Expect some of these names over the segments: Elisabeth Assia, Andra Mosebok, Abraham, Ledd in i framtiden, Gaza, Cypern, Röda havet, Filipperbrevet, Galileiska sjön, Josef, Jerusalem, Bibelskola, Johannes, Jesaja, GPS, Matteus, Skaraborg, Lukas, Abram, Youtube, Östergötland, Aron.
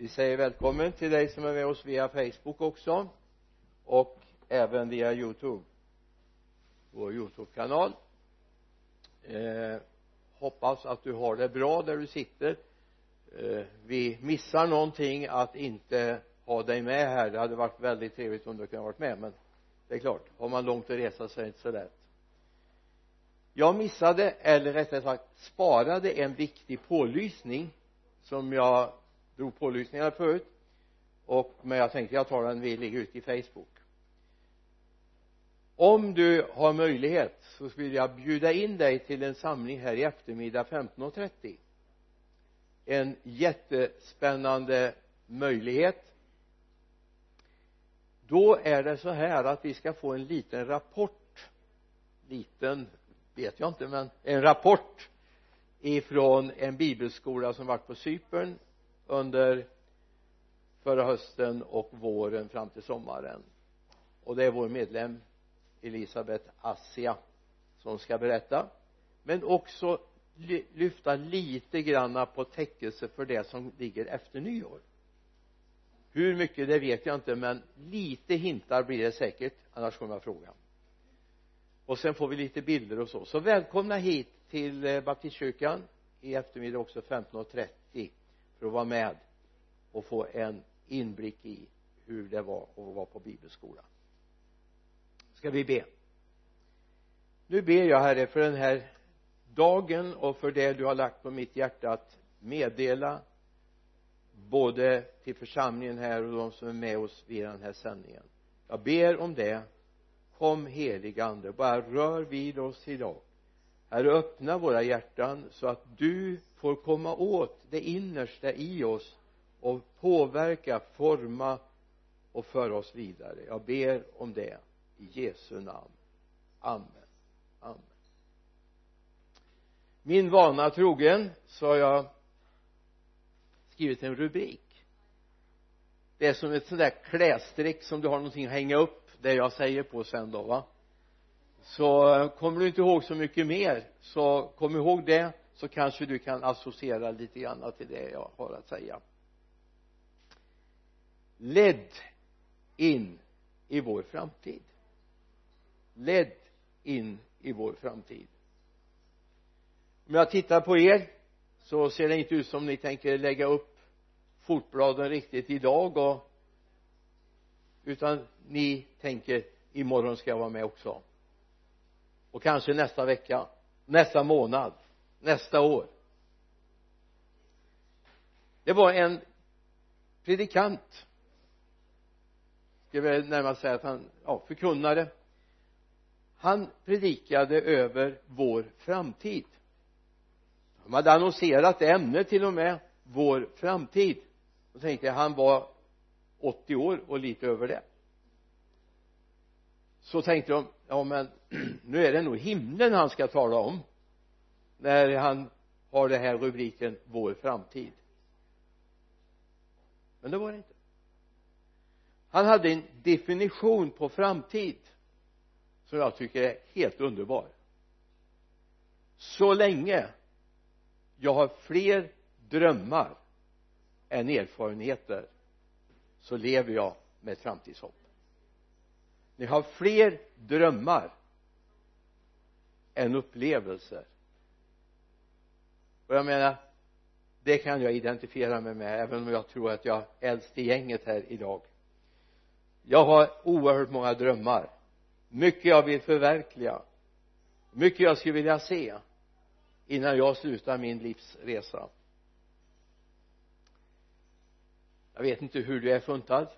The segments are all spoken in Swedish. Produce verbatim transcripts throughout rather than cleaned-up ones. Vi säger välkommen till dig som är med oss via Facebook också och även via Youtube, vår Youtube-kanal. Eh, hoppas att du har det bra där du sitter. Eh, vi missar någonting att inte ha dig med här. Det hade varit väldigt trevligt om du kunde ha varit med, men det är klart, har man långt att resa så är det inte så lätt. Jag missade, eller rättare sagt sparade, en viktig pålysning som jag drog pålysningar förut, och, men jag tänkte jag tar den vi ligger ute i Facebook. Om du har möjlighet så skulle jag bjuda in dig till en samling här i eftermiddag femton och trettio. En jättespännande möjlighet. Då är det så här att vi ska få en liten rapport. Liten vet jag inte, men en rapport ifrån en bibelskola som varit på Cypern under förra hösten och våren fram till sommaren. Och det är vår medlem Elisabeth Assia som ska berätta, men också lyfta lite granna på täckelse för det som ligger efter nyår. Hur mycket det vet jag inte, men lite hintar blir det säkert, annars kommer jag fråga. Och sen får vi lite bilder och så. Så välkomna hit till Baptistkyrkan i eftermiddag också femton och trettio för att vara med och få en inblick i hur det var att vara på bibelskolan. Ska vi be. Nu ber jag, Herre, för den här dagen och för det du har lagt på mitt hjärta att meddela både till församlingen här och de som är med oss vid den här sändningen. Jag ber om det. Kom, helige Ande, bara rör vid oss idag. Herre, öppna våra hjärtan så att du får komma åt det innersta i oss och påverka, forma och föra oss vidare. Jag ber om det. I Jesu namn. Amen. Amen. Min vana trogen så har jag skrivit en rubrik. Det är som ett sånt där klädstreck som du har någonting att hänga upp det jag säger på sen då, va? Så kommer du inte ihåg så mycket mer, så kom ihåg det, så kanske du kan associera lite grann till det jag har att säga. Ledd in i vår framtid. Ledd in i vår framtid. Om jag tittar på er så ser det inte ut som ni tänker lägga upp fotbladen riktigt idag, och, utan ni tänker imorgon ska jag vara med också. Och kanske nästa vecka, nästa månad, nästa år. Det var en predikant, ska vi närmast säga att han ja, förkunnade. Han predikade över vår framtid. Han hade annonserat ämnet till och med, vår framtid. Och tänkte jag, han var åttio år och lite över det. Så tänkte de, ja men nu är det nog himlen han ska tala om när han har den här rubriken, vår framtid. Men det var det inte. Han hade en definition på framtid som jag tycker är helt underbar. Så länge jag har fler drömmar än erfarenheter så lever jag med ett framtidshopp. Ni har fler drömmar än upplevelser. Och jag menar, det kan jag identifiera mig med, även om jag tror att jag är äldst i gänget här idag. Jag har oerhört många drömmar. Mycket jag vill förverkliga. Mycket jag skulle vilja se innan jag slutar min livsresa. Jag vet inte hur du är funtad.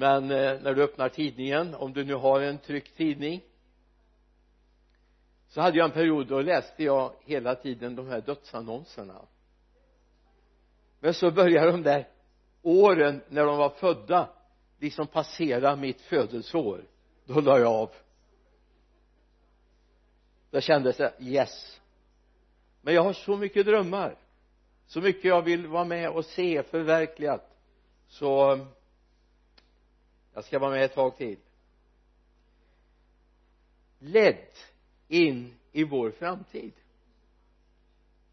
Men när du öppnar tidningen, om du nu har en tryckt tidning, så hade jag en period då läste jag hela tiden de här dödsannonserna. Men så började de där åren när de var födda liksom passera mitt födelsår. Då la jag av. Då kändes det, yes. Men jag har så mycket drömmar. Så mycket jag vill vara med och se förverkligat. Så jag ska vara med ett tag till. Ledd in i vår framtid.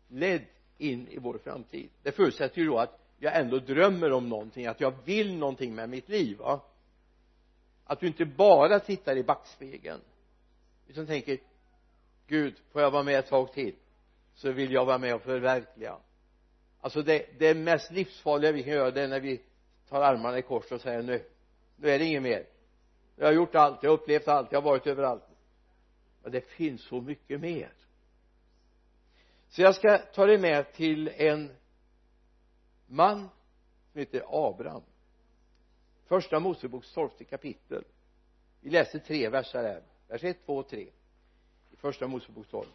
Ledd in i vår framtid. Det förutsätter ju då att jag ändå drömmer om någonting, att jag vill någonting med mitt liv, va? Att du inte bara tittar i backspegeln utan tänker, Gud, får jag vara med ett tag till så vill jag vara med och förverkliga. Alltså det, det mest livsfarliga vi kan göra, det är när vi tar armarna i kors och säger nu, nu är det inget mer, jag har gjort allt, jag har upplevt allt, jag har varit överallt. Men det finns så mycket mer. Så jag ska ta dig med till en man som heter Abram. Första Moseboks tolfte kapitel. Vi läser tre verser här. Vers ett, två och tre. I Första Moseboks tolv.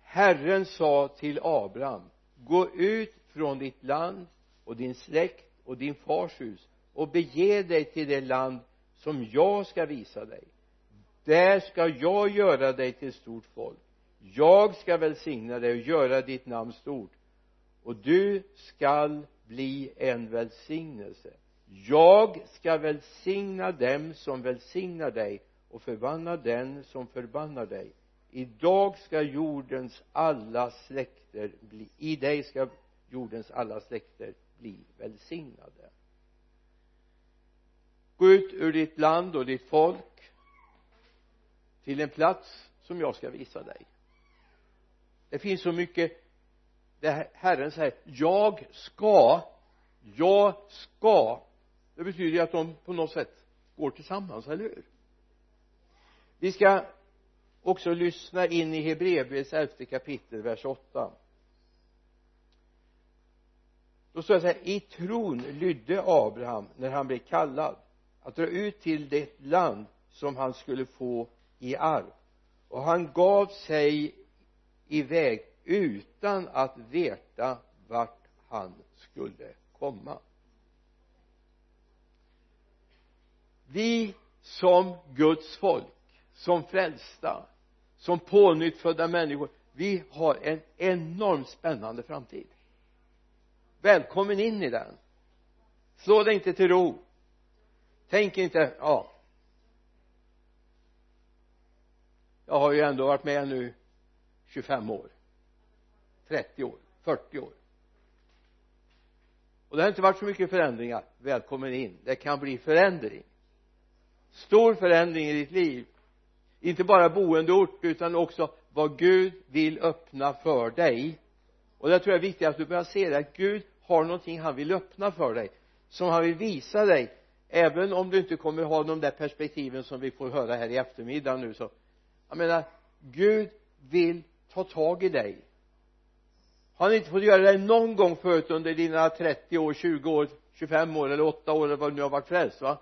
Herren sa till Abram: gå ut från ditt land och din släkt och din fars hus och bege dig till det land som jag ska visa dig. Där ska jag göra dig till stort folk. Jag ska välsigna dig och göra ditt namn stort. Och du skall bli en välsignelse. Jag ska välsigna dem som välsignar dig och förbanna den som förbannar dig. Idag ska jordens alla släkter bli, i dig ska jordens alla släkter bli välsignade. Gå ut ur ditt land och ditt folk till en plats som jag ska visa dig. Det finns så mycket. Det Herren säger, jag ska, jag ska. Det betyder ju att de på något sätt går tillsammans, eller hur? Vi ska också lyssna in i Hebreerbrevets elfte kapitel, vers åtta. Då står det så här: i tron lydde Abraham när han blev kallad att dra ut till det land som han skulle få i arv. Och han gav sig iväg utan att veta vart han skulle komma. Vi som Guds folk, som frälsta, som pånyttfödda människor, vi har en enormt spännande framtid. Välkommen in i den. Slå dig inte till ro. Tänk inte, ja, jag har ju ändå varit med nu tjugofem år, trettio år, fyrtio år, och det har inte varit så mycket förändringar. Välkommen in. Det kan bli förändring, stor förändring i ditt liv, inte bara boendeort utan också vad Gud vill öppna för dig. Och det tror jag är viktigt att du börjar se det, att Gud har någonting han vill öppna för dig, som han vill visa dig, även om du inte kommer ha de där perspektiven som vi får höra här i eftermiddag nu. Så jag menar, Gud vill ta tag i dig. Har han inte fått göra det någon gång förut under dina trettio år, tjugo år, tjugofem år eller åtta år eller vad du nu har varit frälst, va?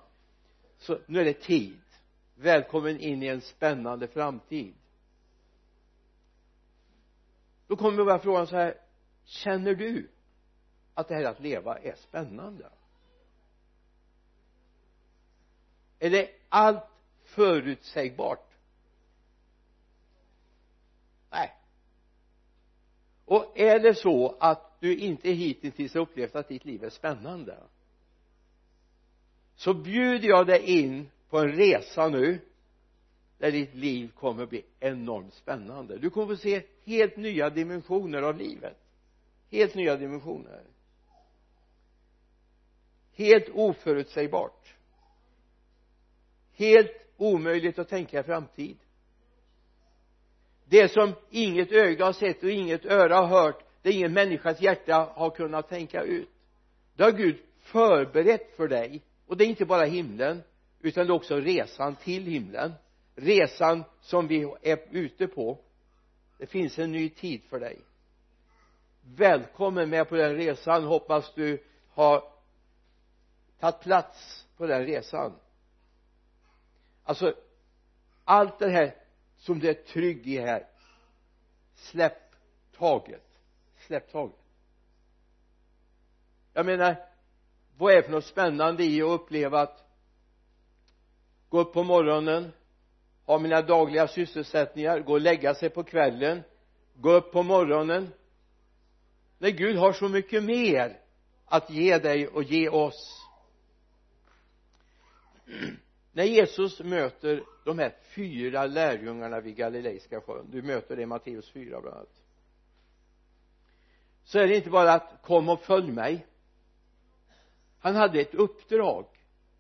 Så nu är det tid. Välkommen in i en spännande framtid. Då kommer jag bara frågan så här: känner du att det här att leva är spännande? Är det allt förutsägbart? Nej. Och är det så att du inte hittills har upplevt att ditt liv är spännande, så bjuder jag dig in på en resa nu där ditt liv kommer bli enormt spännande. Du kommer få se helt nya dimensioner av livet. Helt nya dimensioner. Helt oförutsägbart. Helt omöjligt att tänka i framtid. Det som inget öga har sett och inget öra har hört, det ingen människas hjärta har kunnat tänka ut, det har Gud förberett för dig. Och det är inte bara himlen, utan det är också resan till himlen, resan som vi är ute på. Det finns en ny tid för dig. Välkommen med på den resan. Hoppas du har tagit plats på den resan. Alltså allt det här som det är trygg i här, släpp taget. Släpp taget. Jag menar, vad är för något spännande i att uppleva att gå upp på morgonen, ha mina dagliga sysselsättningar, gå och lägga sig på kvällen, gå upp på morgonen, när Gud har så mycket mer att ge dig och ge oss. När Jesus möter de här fyra lärjungarna vid Galileiska sjön, du möter det i Matteus fyra bland annat, så är det inte bara att kom och följ mig. Han hade ett uppdrag,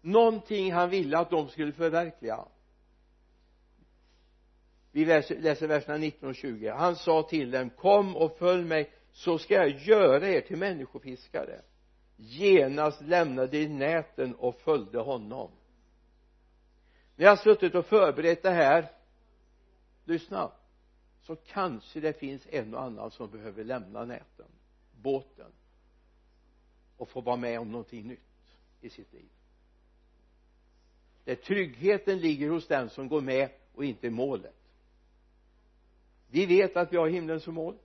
någonting han ville att de skulle förverkliga. Vi läser verserna nitton och tjugo. Han sa till dem, kom och följ mig, så ska jag göra er till människofiskare. Genast lämnade de näten och följde honom. När jag har suttit och förberett det här, lyssna, så kanske det finns en och annan som behöver lämna näten, båten, och få vara med om någonting nytt i sitt liv. Där tryggheten ligger hos den som går med och inte i målet. Vi vet att vi har himlen som mål.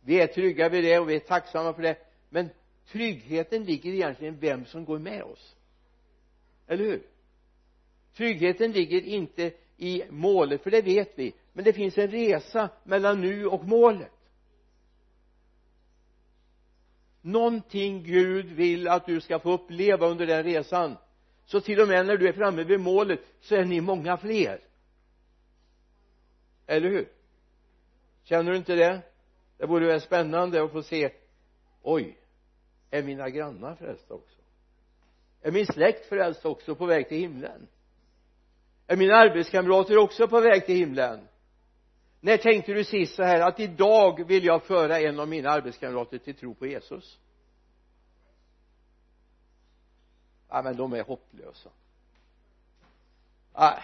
Vi är trygga vid det och vi är tacksamma för det. Men tryggheten ligger egentligen vem som går med oss. Eller hur? Tryggheten ligger inte i målet, för det vet vi. Men det finns en resa mellan nu och målet. Någonting Gud vill att du ska få uppleva under den resan. Så till och med när du är framme vid målet så är ni många fler. Eller hur? Känner du inte det? Det vore ju spännande att få se. Oj, är mina grannar frälsta också? Är min släkt frälst också på väg till himlen? Är mina arbetskamrater också på väg till himlen? När tänkte du sist så här att idag vill jag föra en av mina arbetskamrater till tro på Jesus? Ja, men de är hopplösa. Ja,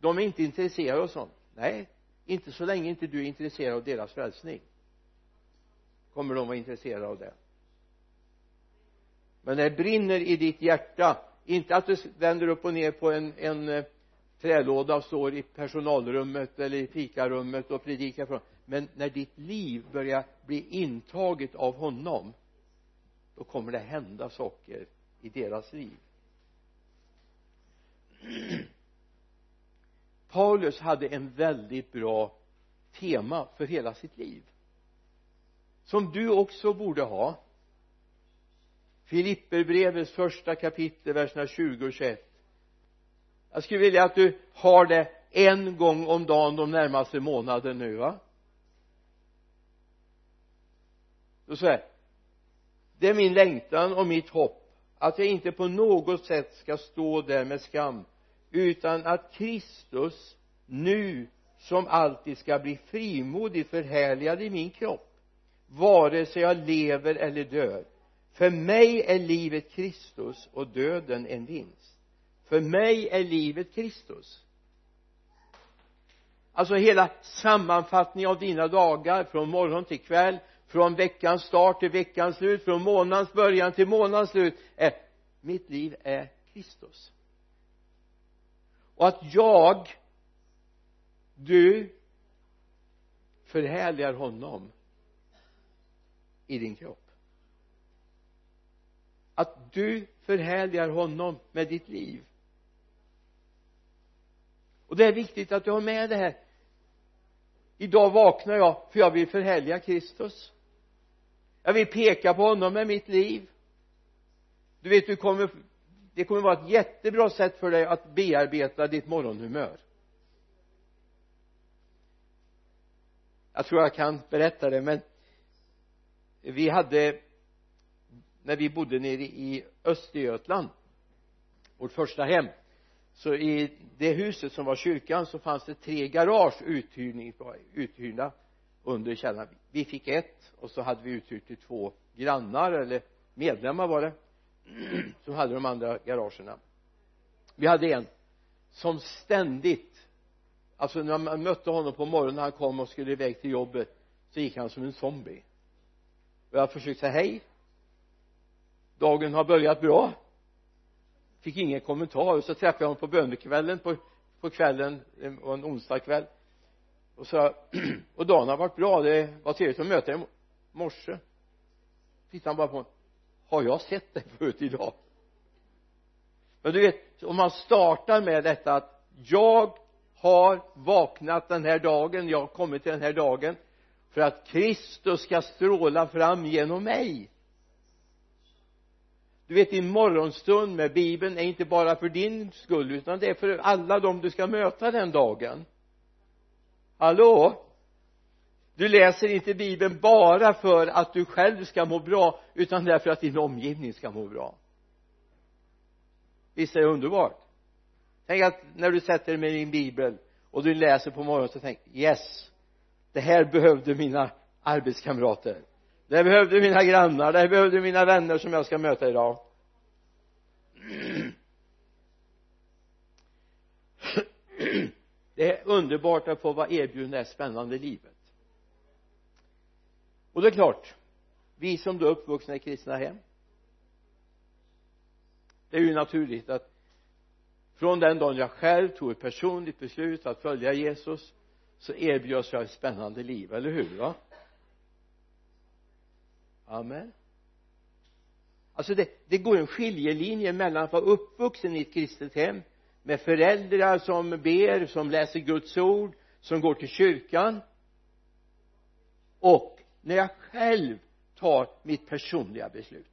de är inte intresserade av sånt. Nej, inte så länge inte du är intresserad av deras frälsning. Kommer de vara intresserade av det? Men det brinner i ditt hjärta. Inte att du vänder upp och ner på en, en trälåda och står i personalrummet eller i fikarummet och predikar från. Men när ditt liv börjar bli intaget av honom, då kommer det hända saker i deras liv. Paulus hade en väldigt bra tema för hela sitt liv, som du också borde ha. Filipperbrevets första kapitel, verserna tjugo och tjugoett. Jag skulle vilja att du har det en gång om dagen de närmaste månaderna nu, va? Då säger jag, det är min längtan och mitt hopp att jag inte på något sätt ska stå där med skam, utan att Kristus nu som alltid ska bli frimodigt förhärligad i min kropp, vare sig jag lever eller dör. För mig är livet Kristus och döden en vinst. För mig är livet Kristus. Alltså hela sammanfattningen av dina dagar, från morgon till kväll, från veckans start till veckans slut, från månadens början till månadens slut, är mitt liv är Kristus. Och att jag, du, förhärligar honom i din kropp. Att du förhärligar honom med ditt liv. Och det är viktigt att du har med det här. Idag vaknar jag för jag vill förhärliga Kristus. Jag vill peka på honom med mitt liv. Du vet, du kommer, det kommer vara ett jättebra sätt för dig att bearbeta ditt morgonhumör. Jag tror jag kan berätta det, men vi hade... när vi bodde nere i Östergötland, vårt första hem, så i det huset som var kyrkan så fanns det tre garage uthyrda under källaren. Vi fick ett och så hade vi uthyrt till två grannar eller medlemmar var det, som hade de andra garagerna. Vi hade en som ständigt, alltså när man mötte honom på morgonen när han kom och skulle iväg till jobbet, så gick han som en zombie. Och jag försökte säga hej. Dagen har börjat bra. Fick ingen kommentar. Och så träffade jag honom på bönekvällen på, på kvällen, och en onsdag kväll. Och så och dagen har varit bra. Det var trevligt att möta dig i morse. Tittade han bara på honom. Har jag sett dig förut idag? Men du vet, om man startar med detta att jag har vaknat den här dagen. Jag har kommit till den här dagen för att Kristus ska stråla fram genom mig. Du vet, din morgonstund med Bibeln är inte bara för din skull, utan det är för alla dem du ska möta den dagen. Hallå? Du läser inte Bibeln bara för att du själv ska må bra, utan därför att din omgivning ska må bra. Visst är det underbart? Tänk att när du sätter dig med din bibel och du läser på morgonen, så tänk, yes, det här behövde mina arbetskamrater. Det här behövde mina grannar. Det här behövde mina vänner som jag ska möta idag. Det är underbart att få vara erbjuden det spännande livet. Och det är klart, vi som då är uppvuxna i kristna hem, det är ju naturligt att från den dagen jag själv tog ett personligt beslut att följa Jesus, så erbjöds jag ett spännande liv, eller hur? Va? Amen. Alltså det, det går en skiljelinje mellan att vara uppvuxen i ett kristet hem med föräldrar som ber, som läser Guds ord, som går till kyrkan, och när jag själv tar mitt personliga beslut.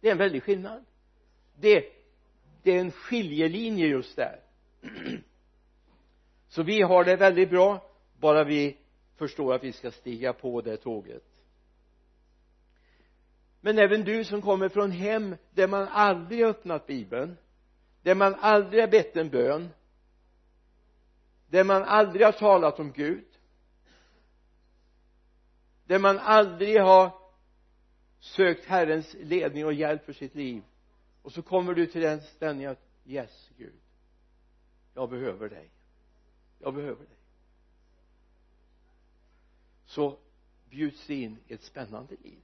Det är en väldig skillnad. Det, det är en skiljelinje just där. Så vi har det väldigt bra, bara vi förstår att vi ska stiga på det tåget. Men även du som kommer från hem där man aldrig öppnat Bibeln, där man aldrig har bett en bön, där man aldrig har talat om Gud, där man aldrig har sökt Herrens ledning och hjälp för sitt liv, och så kommer du till den ställningen att yes, Gud, jag behöver dig, jag behöver dig, så bjuds in i ett spännande liv.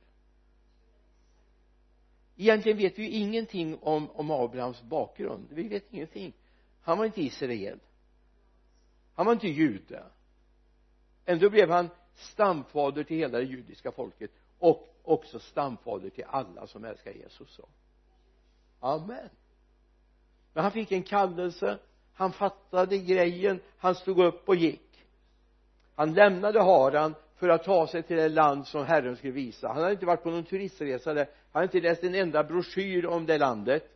Egentligen vet vi ju ingenting om, om Abrahams bakgrund. Vi vet ingenting. Han var inte Israel, han var inte jude, ändå blev han stamfader till hela det judiska folket, och också stamfader till alla som älskar Jesus. Amen. Men han fick en kallelse, han fattade grejen, han stod upp och gick. Han lämnade Haran för att ta sig till det land som Herren skulle visa. Han hade inte varit på någon turistresa där, han hade inte läst en enda broschyr om det landet.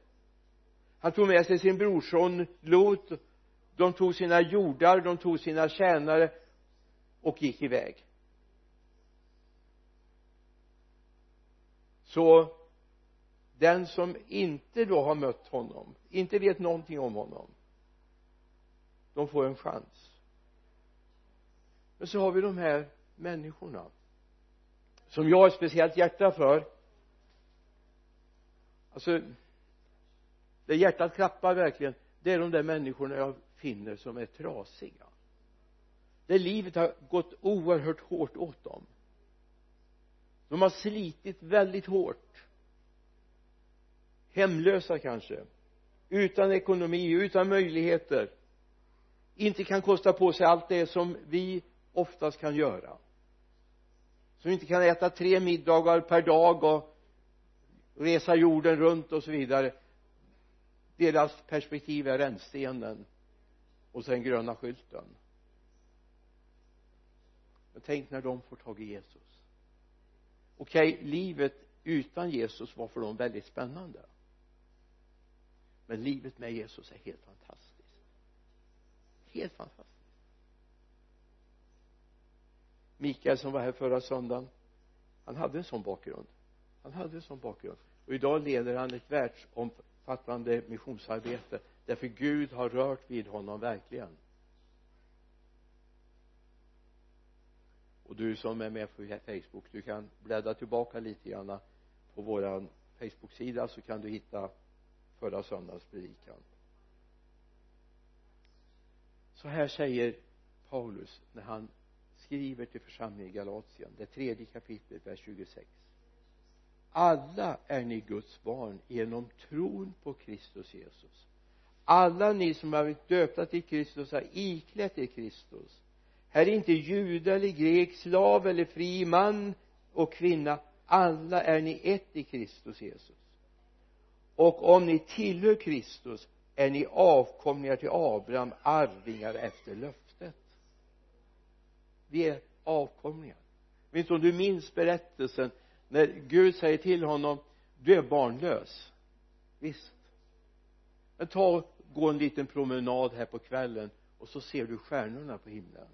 Han tog med sig sin brorson Lot, de tog sina jordar, de tog sina tjänare och gick iväg. Så den som inte då har mött honom, inte vet någonting om honom, de får en chans. Men så har vi de här människorna som jag har ett speciellt hjärta för. Alltså det hjärtat klappar verkligen. Det är de där människorna jag finner som är trasiga, det livet har gått oerhört hårt åt dem. De har slitit väldigt hårt. Hemlösa kanske. Utan ekonomi, utan möjligheter. Inte kan kosta på sig allt det som vi oftast kan göra. Som inte kan äta tre middagar per dag och resa jorden runt och så vidare. Deras perspektiv är rännstenen och sen gröna skylten. Men tänk när de får tag i Jesus. Okej, okay, livet utan Jesus var för dem väldigt spännande. Men livet med Jesus är helt fantastiskt. Helt fantastiskt. Mikael som var här förra söndagen, han hade en sån bakgrund. Han hade en sån bakgrund. Och idag leder han ett världsomfattande missionsarbete. Därför Gud har rört vid honom verkligen. Och du som är med på Facebook, du kan bläddra tillbaka lite grann på våran Facebook-sida, så kan du hitta förra söndags predikan. Så här säger Paulus när han skriver till församlingen i Galatien, det tredje kapitlet, vers tjugosex. Alla är ni Guds barn genom tron på Kristus Jesus. Alla ni som har blivit döpta till Kristus har iklätt er Kristus. Här är inte jude eller grek, slav eller fri, man och kvinna. Alla är ni ett i Kristus Jesus. Och om ni tillhör Kristus är ni avkomlingar till Abraham, arvingar efter löftet. Vi är avkomlingar. Vet du om du minns berättelsen när Gud säger till honom, du är barnlös. Visst. Men ta gå en liten promenad här på kvällen och så ser du stjärnorna på himlen.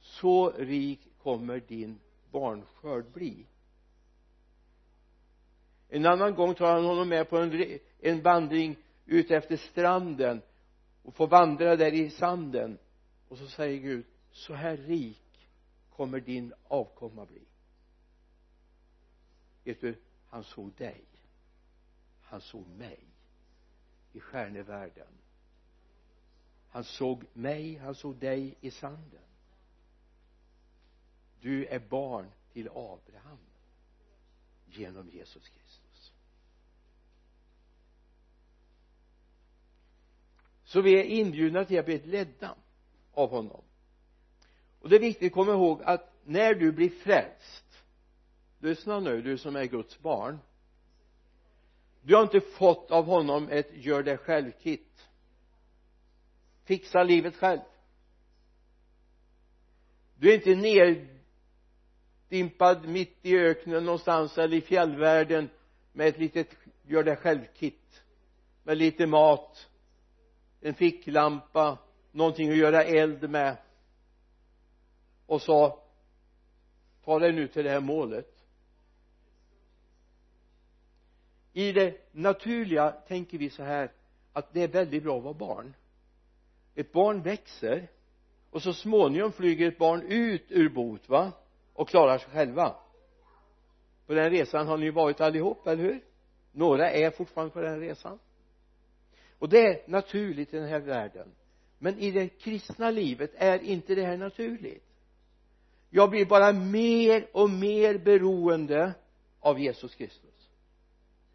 Så rik kommer din barnskörd bli. En annan gång tar han honom med på en, en vandring ut efter stranden och får vandra där i sanden, och så säger Gud: så här rik kommer din avkomma bli. Vet du, han såg dig, han såg mig i stjärnevärlden, han såg mig, han såg dig i sanden. Du är barn till Abraham genom Jesus Kristus. Så vi är inbjudna till att bli ledda av honom. Och det är viktigt att komma ihåg att när du blir frälst, lyssna nu, du som är Guds barn, du har inte fått av honom ett gör det själv-kit. Fixa livet själv. Du är inte neddimpad mitt i öknen någonstans eller i fjällvärlden med ett litet gör det själv-kit, med lite mat, en ficklampa, någonting att göra eld med, och så ta dig nu till det här målet. I det naturliga tänker vi så här, att det är väldigt bra att vara barn. Ett barn växer, och så småningom flyger ett barn ut ur bot, va? Och klarar sig själva. På den resan har ni ju varit allihop, eller hur? Några är fortfarande på den resan. Och det är naturligt i den här världen. Men i det kristna livet är inte det här naturligt. Jag blir bara mer och mer beroende av Jesus Kristus.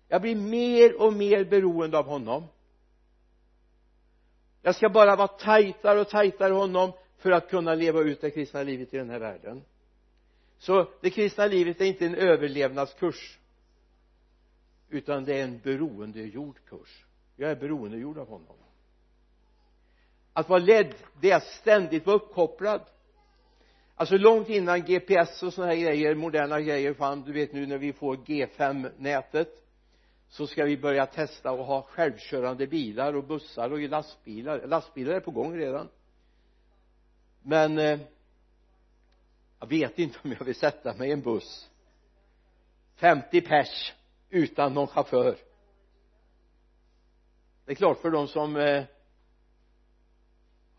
Jag blir mer och mer beroende av honom. Jag ska bara vara tajtare och tajtare honom för att kunna leva ut det kristna livet i den här världen. Så det kristna livet är inte en överlevnadskurs, utan det är en beroendegjord kurs. Jag är beroendegjord av honom. Att vara ledd, det är ständigt vara uppkopplad. Alltså långt innan G P S och sådana här grejer, moderna grejer fanns, du vet nu när vi får G fem-nätet, så ska vi börja testa och ha självkörande bilar och bussar och lastbilar. Lastbilar är på gång redan. Men eh, jag vet inte om jag vill sätta mig i en buss. femtio pers utan någon chaufför. Det är klart, för de som eh,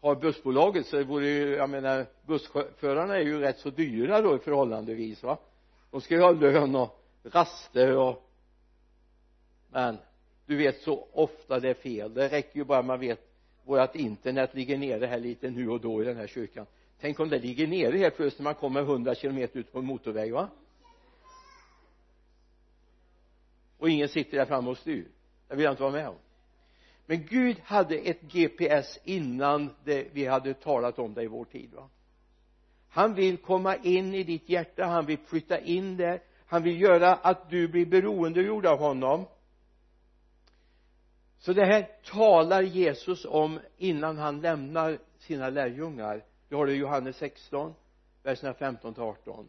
har bussbolaget så vore ju, jag menar, bussförarna är ju rätt så dyra då i förhållandevis, va. De ska ju ha lön och raster och, men du vet så ofta det är fel. Det räcker ju bara man vet att internet ligger nere här lite nu och då i den här kyrkan. Tänk om det ligger nere helt plötsligt när man kommer hundra kilometer ut på en motorväg, va, och ingen sitter där framme och styr. Det vill jag inte vara med om. Men Gud hade ett G P S innan det, vi hade talat om det i vår tid, va. Han vill komma in i ditt hjärta, han vill flytta in där, han vill göra att du blir beroendegjord av honom. Så det här talar Jesus om innan han lämnar sina lärjungar. Vi har det i Johannes sexton, verserna femton till arton.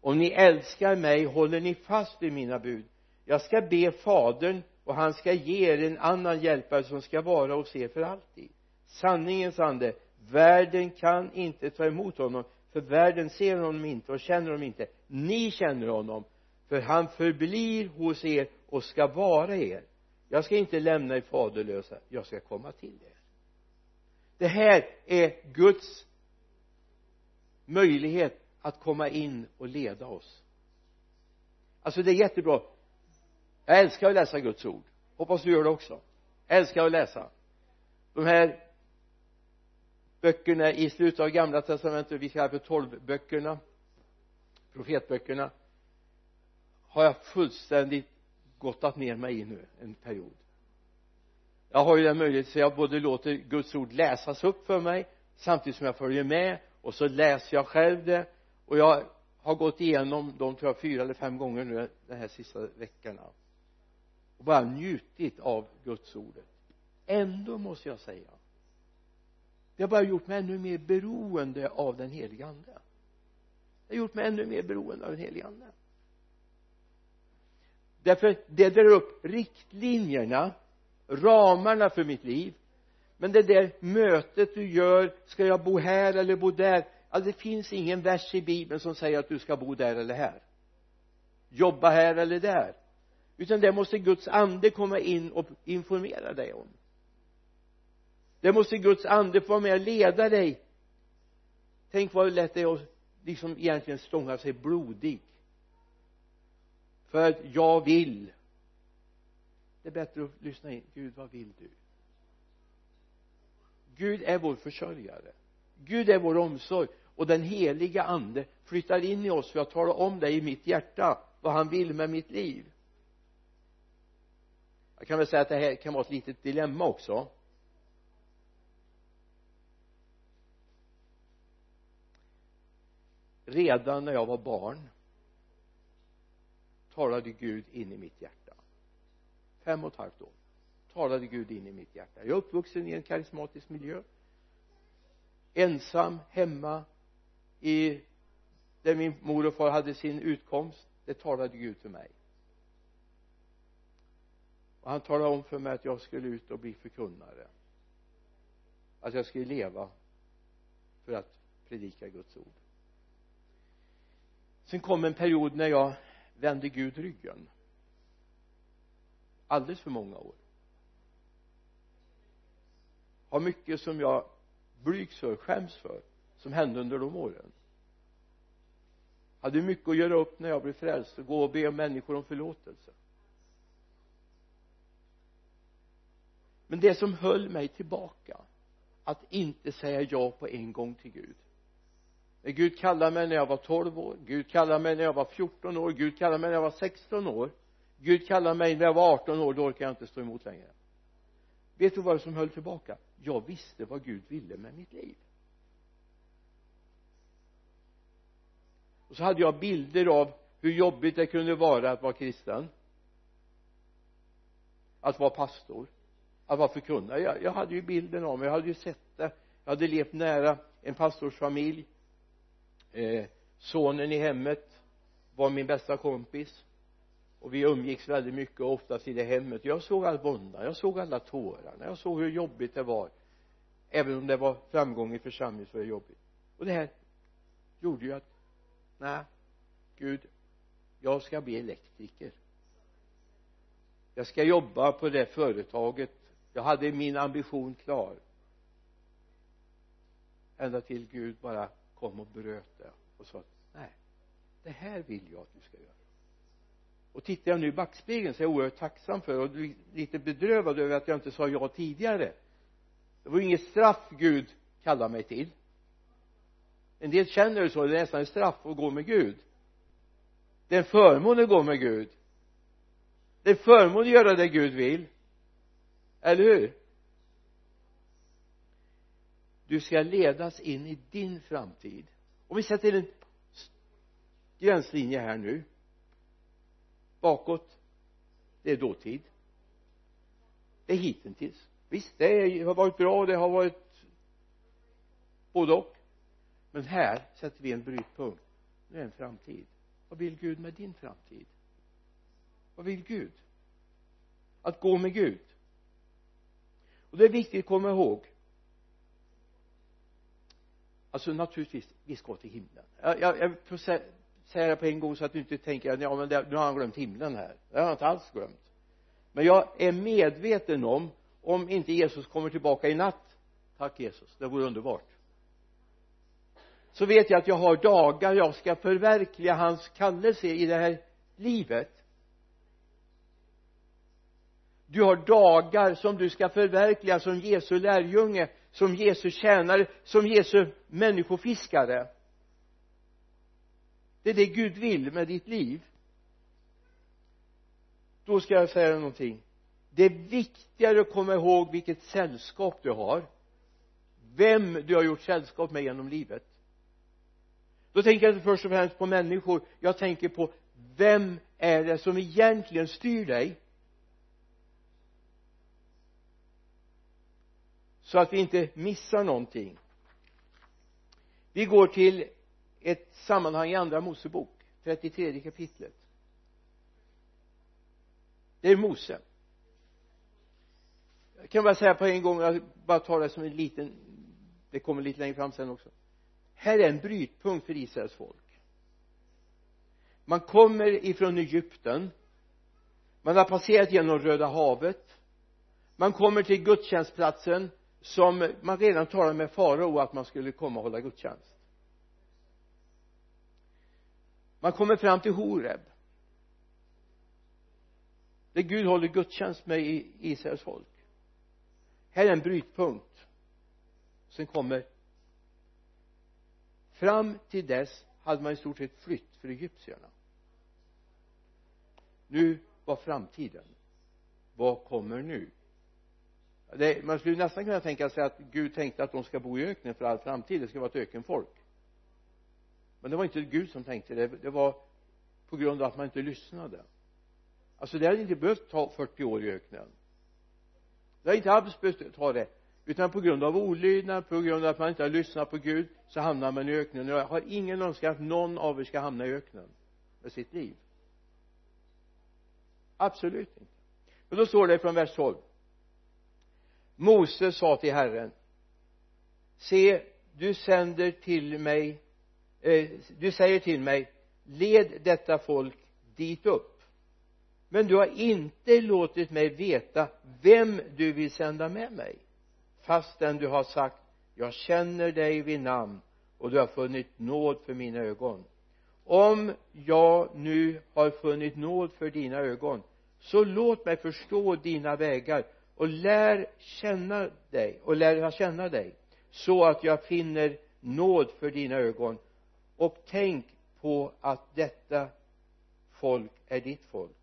Om ni älskar mig håller ni fast vid mina bud. Jag ska be Fadern och han ska ge er en annan hjälpare som ska vara hos er för alltid. Sanningens ande. Världen kan inte ta emot honom, för världen ser honom inte och känner honom inte. Ni känner honom, för han förblir hos er och ska vara er. Jag ska inte lämna er faderlösa, jag ska komma till er. Det här är Guds möjlighet att komma in och leda oss. Alltså det är jättebra. Jag älskar att läsa Guds ord. Hoppas du gör det också. Jag älskar att läsa. De här böckerna i slutet av Gamla testamentet, vi kallar för tolvböckerna, profetböckerna, har jag fullständigt gottat ner mig i nu en period. Jag har ju den möjligheten så jag både låter Guds ord läsas upp för mig samtidigt som jag följer med, och så läser jag själv det, och jag har gått igenom de tror jag fyra eller fem gånger nu de här sista veckorna och bara njutit av Guds ordet. Ändå måste jag säga, det har bara gjort mig ännu mer beroende av den helige ande. Det har gjort mig ännu mer beroende av den helige ande. Därför det drar upp riktlinjerna, ramarna för mitt liv. Men det där mötet du gör, ska jag bo här eller bo där? Alltså det finns ingen vers i Bibeln som säger att du ska bo där eller här. Jobba här eller där. Utan det måste Guds ande komma in och informera dig om. Det måste Guds ande få vara med och leda dig. Tänk vad lätt det är att liksom egentligen stånga sig blodig. För jag vill. Det är bättre att lyssna in. Gud, vad vill du? Gud är vår försörjare. Gud är vår omsorg. Och den heliga ande flyttar in i oss för att tala om dig i mitt hjärta. Vad han vill med mitt liv. Jag kan väl säga att det här kan vara ett litet dilemma också. Redan när jag var barn talade Gud in i mitt hjärta. Fem och ett halvt år talade Gud in i mitt hjärta. Jag är uppvuxen i en karismatisk miljö. Ensam hemma i där min mor och far hade sin utkomst. Det talade Gud till mig. Och han talade om för mig att jag skulle ut och bli förkunnare. Att jag skulle leva för att predika Guds ord. Sen kom en period när jag vände Gud ryggen. Alldeles för många år. Har mycket som jag blygs för, skäms för, som hände under de åren. Hade mycket att göra upp när jag blev frälst och gå och be människor om förlåtelse. Men det som höll mig tillbaka, att inte säga ja på en gång till Gud. Gud kallade mig när jag var tolv år. Gud kallade mig när jag var fjorton år. Gud kallade mig när jag var sexton år. Gud kallade mig när jag var arton år. Då orkade jag inte stå emot längre. Vet du vad som höll tillbaka? Jag visste vad Gud ville med mitt liv. Och så hade jag bilder av hur jobbigt det kunde vara att vara kristen. Att vara pastor. Att vara förkunnare. Jag, jag hade ju bilden av mig. Jag hade ju sett det. Jag hade levt nära en pastorsfamilj. Eh, sonen i hemmet var min bästa kompis och vi umgicks väldigt mycket och oftast i det hemmet. Jag såg all vånda, jag såg alla tårarna, jag såg hur jobbigt det var. Även om det var framgång i församlingen så var det jobbigt. Och det här gjorde ju att nej, Gud, jag ska bli elektriker. Jag ska jobba på det företaget. Jag hade min ambition klar. Ända till Gud bara kom och bröt det och sa nej, det här vill jag att du ska göra. Och tittar jag nu i backspegeln så är jag oerhört tacksam för och lite bedrövad över att jag inte sa ja tidigare. Det var inget straff Gud kallade mig till. En del känner det så, det är nästan en straff att gå med Gud. Det är en förmån att gå med Gud. Det är en förmån att göra det Gud vill. Eller hur? Du ska ledas in i din framtid. Om vi sätter en gränslinje här nu. Bakåt. Det är dåtid. Det är hittills. Visst, det har varit bra. Det har varit både och. Men här sätter vi en brytpunkt. Nu är en framtid. Vad vill Gud med din framtid? Vad vill Gud? Att gå med Gud. Och det är viktigt att komma ihåg. Alltså naturligtvis, vi ska till himlen. Jag, jag, jag får sä, säga det på en gång så att du inte tänker att ja, men det, nu har han glömt himlen här. Det har han inte alls glömt. Men jag är medveten om, om inte Jesus kommer tillbaka i natt. Tack Jesus, det vore underbart. Så vet jag att jag har dagar, jag ska förverkliga hans kallelse i det här livet. Du har dagar som du ska förverkliga som Jesu lärjunge. Som Jesu tjänare, som Jesu människofiskare. Det är det Gud vill med ditt liv. Då ska jag säga någonting. Det är viktigare att komma ihåg vilket sällskap du har. Vem du har gjort sällskap med genom livet. Då tänker jag först och främst på människor. Jag tänker på vem är det som egentligen styr dig. Så att vi inte missar någonting. Vi går till ett sammanhang i Andra Mosebok. trettiotredje kapitlet. Det är Mose. Jag kan bara säga på en gång, jag bara tar det som en liten, det kommer lite längre fram sen också. Här är en brytpunkt för Israels folk. Man kommer ifrån Egypten. Man har passerat genom Röda havet. Man kommer till gudstjänstplatsen som man redan talade med farao att man skulle komma och hålla gudstjänst. Man kommer fram till Horeb. Det Gud håller gudstjänst med i Israels folk. Här är en brytpunkt. Sen kommer fram till dess hade man i stort sett flytt för egyptierna. Nu var framtiden. Vad kommer nu? Det, man skulle nästan kunna tänka sig att Gud tänkte att de ska bo i öknen för all framtid. Det ska vara ett ökenfolk. Men det var inte Gud som tänkte det. Det var på grund av att man inte lyssnade. Alltså det hade inte behövt ta fyrtio år i öknen. Det hade inte alls behövt ta det. Utan på grund av olydnad, på grund av att man inte har lyssnat på Gud, så hamnar man i öknen. Jag har ingen önskan att någon av er ska hamna i öknen med sitt liv. Absolut inte. Men då står det från vers tolv. Mose sa till Herren: Se, du sänder till mig eh, du säger till mig, led detta folk dit upp. Men du har inte låtit mig veta vem du vill sända med mig. Fastän du har sagt, jag känner dig vid namn och du har funnit nåd för mina ögon. Om jag nu har funnit nåd för dina ögon, så låt mig förstå dina vägar och lär känna dig och lär känna dig så att jag finner nåd för dina ögon. Och tänk på att detta folk är ditt folk.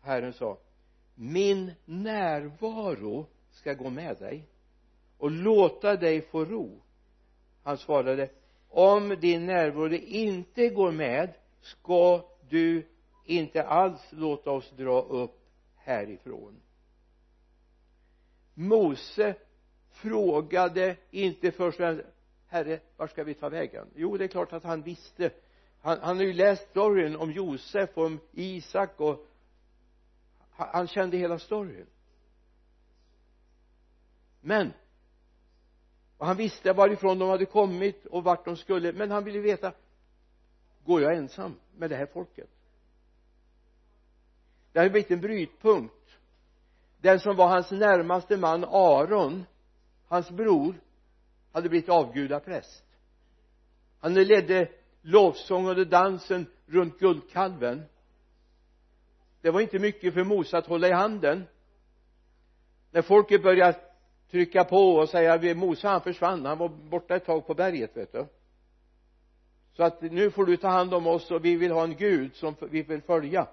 Herren sa, min närvaro ska gå med dig och låta dig få ro. Han svarade, om din närvaro inte går med, ska du inte alls låta oss dra upp härifrån. Mose frågade inte först, Herre, var ska vi ta vägen? Jo, det är klart att han visste. Han, han har ju läst storyn om Josef och om Isak och han kände hela storyn. Men och han visste varifrån de hade kommit och vart de skulle, men han ville veta, går jag ensam med det här folket? Det hade blivit en brytpunkt. Den som var hans närmaste man, Aron, hans bror, hade blivit avgudapräst. Han ledde lovsång och dansen runt guldkalven. Det var inte mycket för Mose att hålla i handen. När folket började trycka på och säga, Mose han försvann, han var borta ett tag på berget, vet du. Så att nu får du ta hand om oss och vi vill ha en gud som vi vill följa.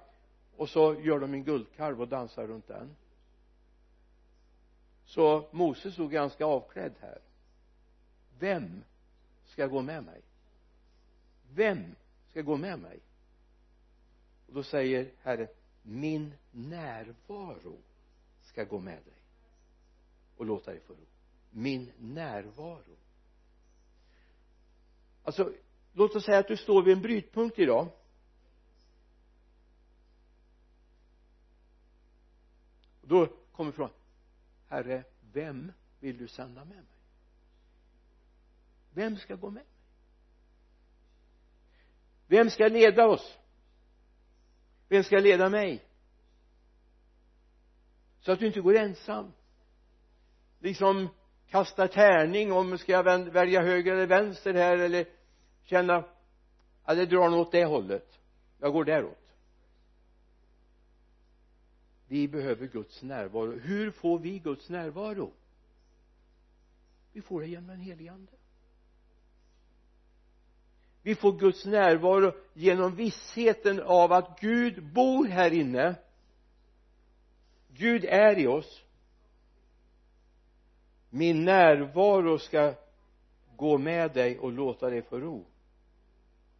Och så gör de en guldkalv och dansar runt den. Så Mose såg ganska avklädd här. Vem ska gå med mig? Vem ska gå med mig? Och då säger Herren, min närvaro ska gå med dig och låta dig få ro. Min närvaro. Alltså, låt oss säga att du står vid en brytpunkt idag. Och då kommer från, Herre, vem vill du sända med mig? Vem ska gå med mig? Vem ska leda oss? Vem ska leda mig? Så att du inte går ensam. Liksom kasta tärning om ska jag välja höger eller vänster här, eller känna att det drar åt det hållet, jag går däråt. Vi behöver Guds närvaro. Hur får vi Guds närvaro? Vi får det genom den helige Ande. Vi får Guds närvaro genom vissheten av att Gud bor här inne. Gud är i oss. Min närvaro ska gå med dig och låta dig få ro.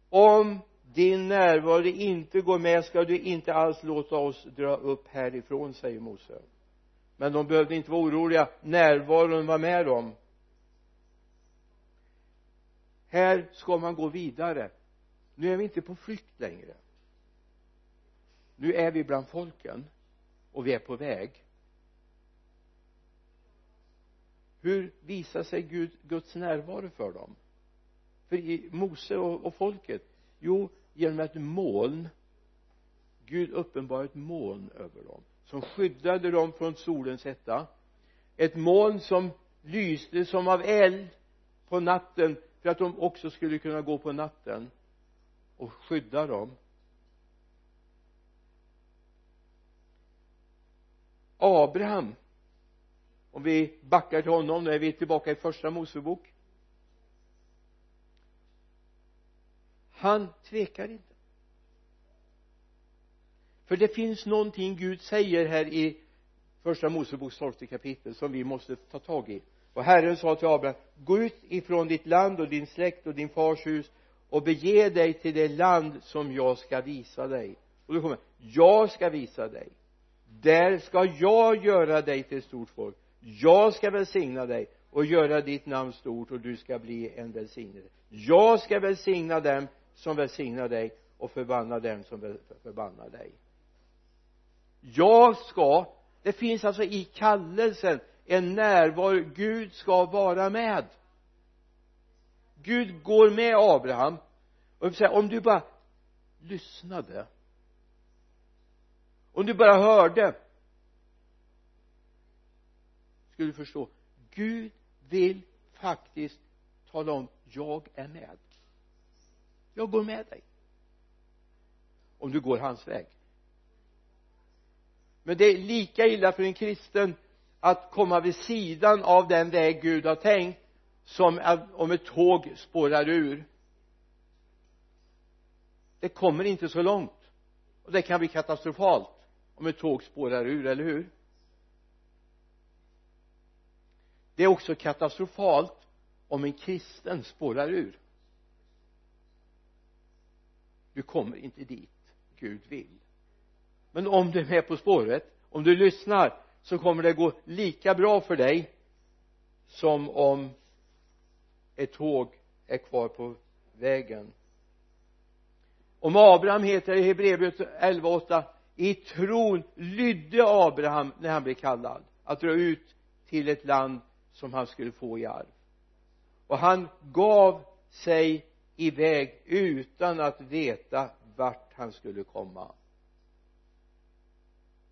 Om din närvaro inte går med, ska du inte alls låta oss dra upp härifrån, säger Mose. Men de behövde inte vara oroliga. Närvaron var med dem. Här ska man gå vidare. Nu är vi inte på flykt längre. Nu är vi bland folken och vi är på väg. Hur visar sig Gud, Guds närvaro för dem? För i Mose och, och folket, jo, genom ett moln. Gud uppenbarade ett moln över dem som skyddade dem från solens hetta. Ett moln som lyste som av eld på natten, för att de också skulle kunna gå på natten och skydda dem. Abraham, om vi backar till honom, när vi är tillbaka i Första Mosebok, han tvekar inte. För det finns någonting Gud säger här i Första Moseboks tolfte kapitel som vi måste ta tag i. Och Herren sa till Abraham: gå ut ifrån ditt land och din släkt och din fars hus och bege dig till det land som jag ska visa dig. Och då kommer jag ska visa dig. Där ska jag göra dig till ett stort folk. Jag ska välsigna dig och göra ditt namn stort, och du ska bli en välsignelse. Jag ska välsigna dem som välsignar dig och förbanna dem som förbannar dig. Jag ska. Det finns alltså i kallelsen en närvaro. Gud ska vara med. Gud går med Abraham. Och säger, om du bara lyssnade, om du bara hörde, skulle du förstå. Gud vill faktiskt tala om: jag är med. Jag går med dig. Om du går hans väg. Men det är lika illa för en kristen att komma vid sidan av den väg Gud har tänkt, som om ett tåg spårar ur. Det kommer inte så långt. Och det kan bli katastrofalt om ett tåg spårar ur, eller hur? Det är också katastrofalt om en kristen spårar ur. Du kommer inte dit Gud vill. Men om du är med på spåret, om du lyssnar, så kommer det gå lika bra för dig som om ett tåg är kvar på vägen. Om Abraham heter i Hebreerbrevet elva åtta: i tron lydde Abraham när han blev kallad att dra ut till ett land som han skulle få i arv. Och han gav sig iväg utan att veta vart han skulle komma.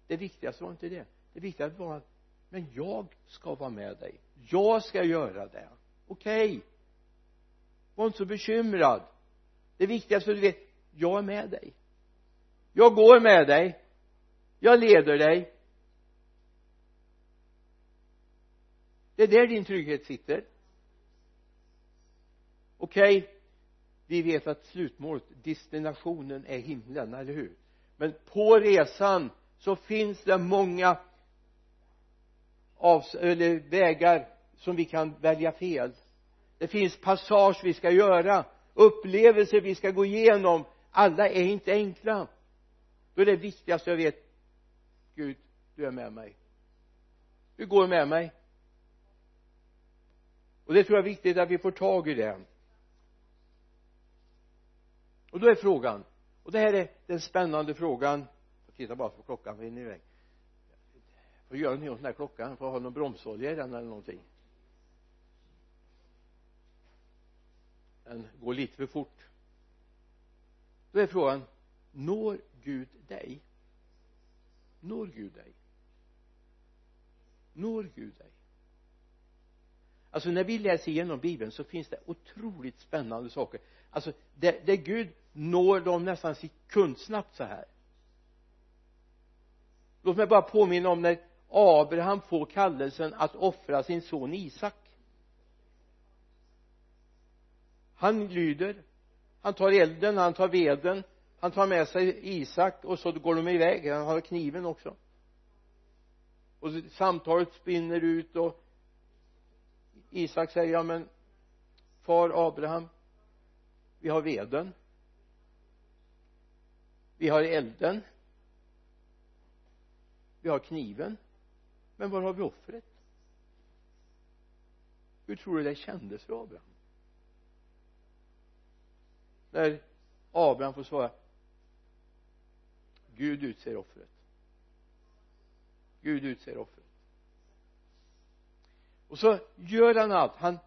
Det viktigaste var inte det. Det viktigaste var att, men jag ska vara med dig. Jag ska göra det. Okej. Okay. Var inte så bekymrad. Det viktigaste är att du vet, jag är med dig. Jag går med dig. Jag leder dig. Det är där din trygghet sitter. Okej. Okay. Vi vet att slutmålet, destinationen, är himlen, eller hur? Men på resan så finns det många avs- eller vägar som vi kan välja fel. Det finns passage vi ska göra, upplevelser vi ska gå igenom. Alla är inte enkla. Då är det viktigaste jag vet: Gud, du är med mig. Du går med mig. Och det tror jag är viktigt att vi får tag i det. Och då är frågan, och det här är den spännande frågan. Titta bara på klockan, för in i väg. Får göra någonting åt den här klockan, får ha någon bromsolja i den eller någonting. Den går lite för fort. Då är frågan: når Gud dig? Når Gud dig? Når Gud dig? Alltså när vi läser igenom Bibeln så finns det otroligt spännande saker. Alltså det, det Gud når dem nästan sekundsnabbt så här. Låt mig bara påminna om när Abraham får kallelsen att offra sin son Isak. Han lyder. Han tar elden, han tar veden. Han tar med sig Isak, och så går de iväg. Han har kniven också. Och samtalet spinner ut, och Isak säger: ja men far Abraham, vi har veden. Vi har elden. Vi har kniven. Men var har vi offret? Hur tror du det kändes för Abraham? När Abraham får svara: Gud utser offret. Gud utser offret. Och så gör han allt. Han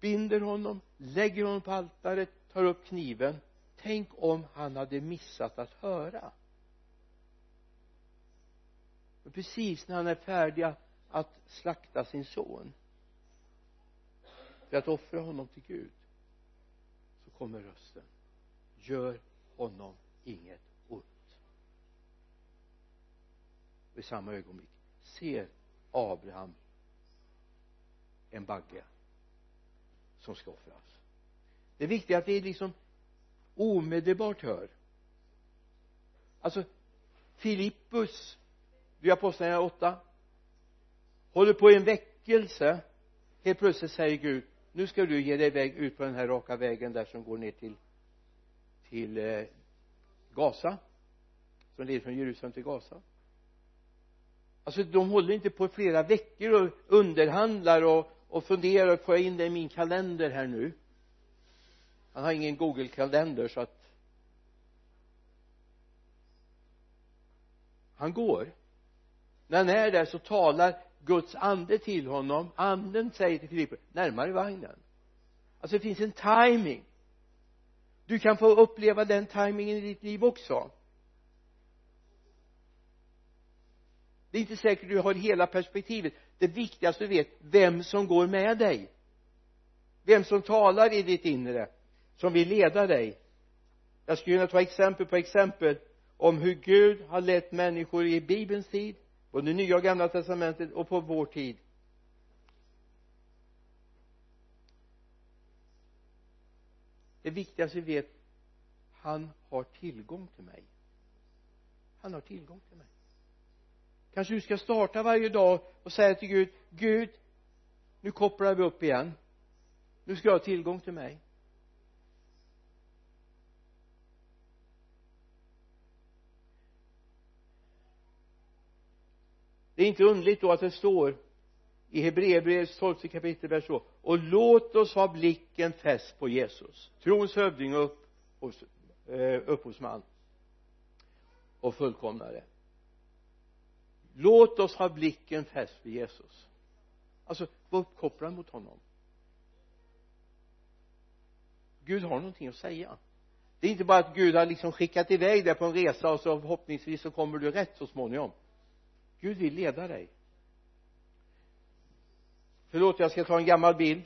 binder honom, lägger honom på altaret, tar upp kniven. Tänk om han hade missat att höra. Men precis när han är färdig att slakta sin son för att offra honom till Gud, så kommer rösten: gör honom inget ont. Och i samma ögonblick ser Abraham en bagge som ska offras. Det viktiga är att det är liksom omedelbart hör. Alltså Filippus, du aposteln åtta, håller på i en väckelse. Helt plötsligt säger Gud: nu ska du ge dig väg ut på den här raka vägen där som går ner till till eh, Gaza, som leder från Jerusalem till Gaza. Alltså de håller inte på flera veckor och underhandlar och, och funderar och får in det i min kalender här nu. Han har ingen Google-kalender, så att han går. När han är där så talar Guds ande till honom. Anden säger till Filippus: närmare vagnen. Alltså det finns en timing. Du kan få uppleva den timingen i ditt liv också. Det är inte säkert du har hela perspektivet. Det viktigaste du vet, vem som går med dig. Vem som talar i ditt inre, som vill leda dig. Jag skulle kunna ta exempel på exempel om hur Gud har lett människor i Bibelns tid, både Nya och Gamla testamentet och på vår tid. Det viktigaste vi vet, han har tillgång till mig. Han har tillgång till mig. Kanske du ska starta varje dag och säga till Gud: Gud, nu kopplar vi upp igen. Nu ska jag ha tillgång till mig. Det är inte underligt då att det står i Hebreerbrevet tolfte kapitel vers två: och låt oss ha blicken fäst på Jesus, trons hövding och upp, upphovsman och fullkomnare. Låt oss ha blicken fäst på Jesus. Alltså vara uppkopplad mot honom. Gud har någonting att säga. Det är inte bara att Gud har liksom skickat iväg dig på en resa och så förhoppningsvis så kommer du rätt så småningom. Gud vill leda dig. Förlåt, jag ska ta en gammal bild.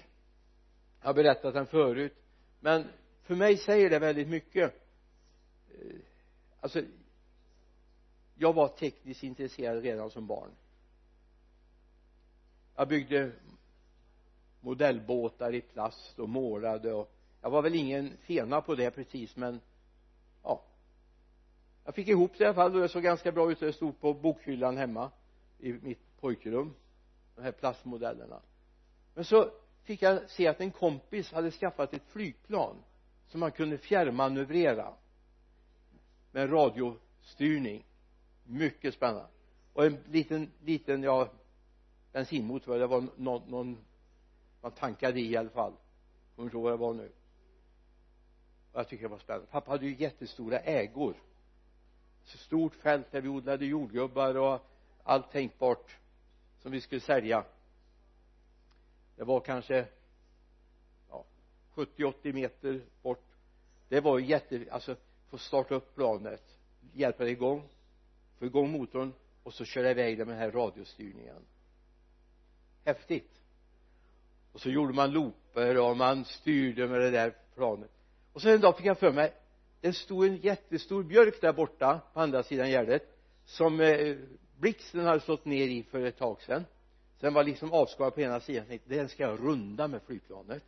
Jag har berättat den förut. Men för mig säger det väldigt mycket. Alltså, jag var tekniskt intresserad redan som barn. Jag byggde modellbåtar i plast och målade. Och jag var väl ingen fena på det precis, men ja. Jag fick ihop det i alla fall och jag såg ganska bra ut. Jag stod på bokhyllan hemma i mitt pojkrum, de här plastmodellerna. Men så fick jag se att en kompis hade skaffat ett flygplan som man kunde fjärrmanövrera med radiostyrning. Mycket spännande. Och en liten, liten, ja, bensinmotor. Det var någon, någon man tankade i i alla fall. Jag kommer inte ihåg vad det var nu. Och jag tycker det var spännande. Pappa hade ju jättestora ägor. Så stort fält där vi odlade jordgubbar och allt tänkbart som vi skulle sälja. Det var kanske ja, sjuttio åttio meter bort. Det var ju jätte, alltså få starta upp planet, hjälpa det igång, få igång motorn och så köra iväg den med den här radiostyrningen. Häftigt. Och så gjorde man looper och man styrde med det där planet. Och så en dag fick jag för mig, det stod en jättestor björk där borta på andra sidan gärdet som eh, blixten hade slått ner i för ett tag sedan. Sen var liksom avskalad på ena sidan. Den ska jag runda med flygplanet.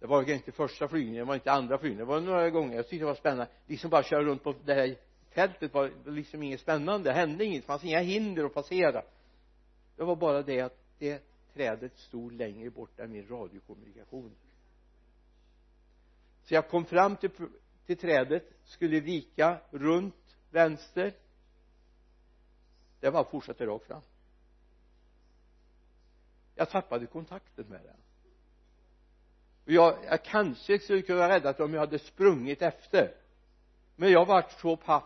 Det var inte första flygningen, det var inte andra flygningen. Det var några gånger, jag tyckte det var spännande. Liksom bara köra runt på det här fältet var liksom inget spännande. Det hände inget, det fanns inga hinder att passera. Det var bara det att det trädet stod längre bort än min radiokommunikation. Så jag kom fram till, till trädet, skulle vika runt vänster. Det var fortsatt rakt fram. Jag tappade kontakten med den. Och jag, jag kanske skulle kunna vara rädd att om jag hade sprungit efter. Men jag var så paff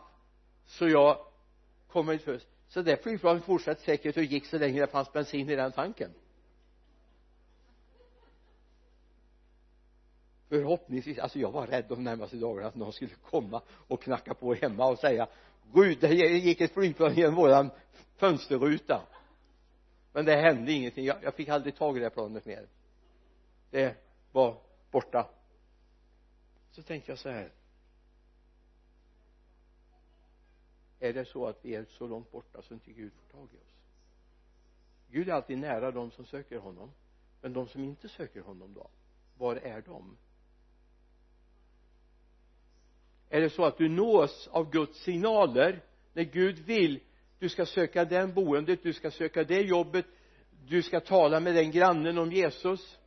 så jag kom inte först. Så det flygplanet fortsatte säkert och gick så länge det fanns bensin i den tanken. Förhoppningsvis, alltså jag var rädd de närmaste dagarna att någon skulle komma och knacka på hemma och säga: Gud, det gick ett flygplan genom våran fönsterruta. Men det hände ingenting. Jag, jag fick aldrig tag i det planet mer. Det var borta. Så tänkte jag så här: är det så att vi är så långt borta så inte Gud får tag i oss? Gud är alltid nära de som söker honom. Men de som inte söker honom då, var är de? Är det så att du nås av Guds signaler när Gud vill du ska söka den boendet, du ska söka det jobbet, du ska tala med den grannen om Jesus?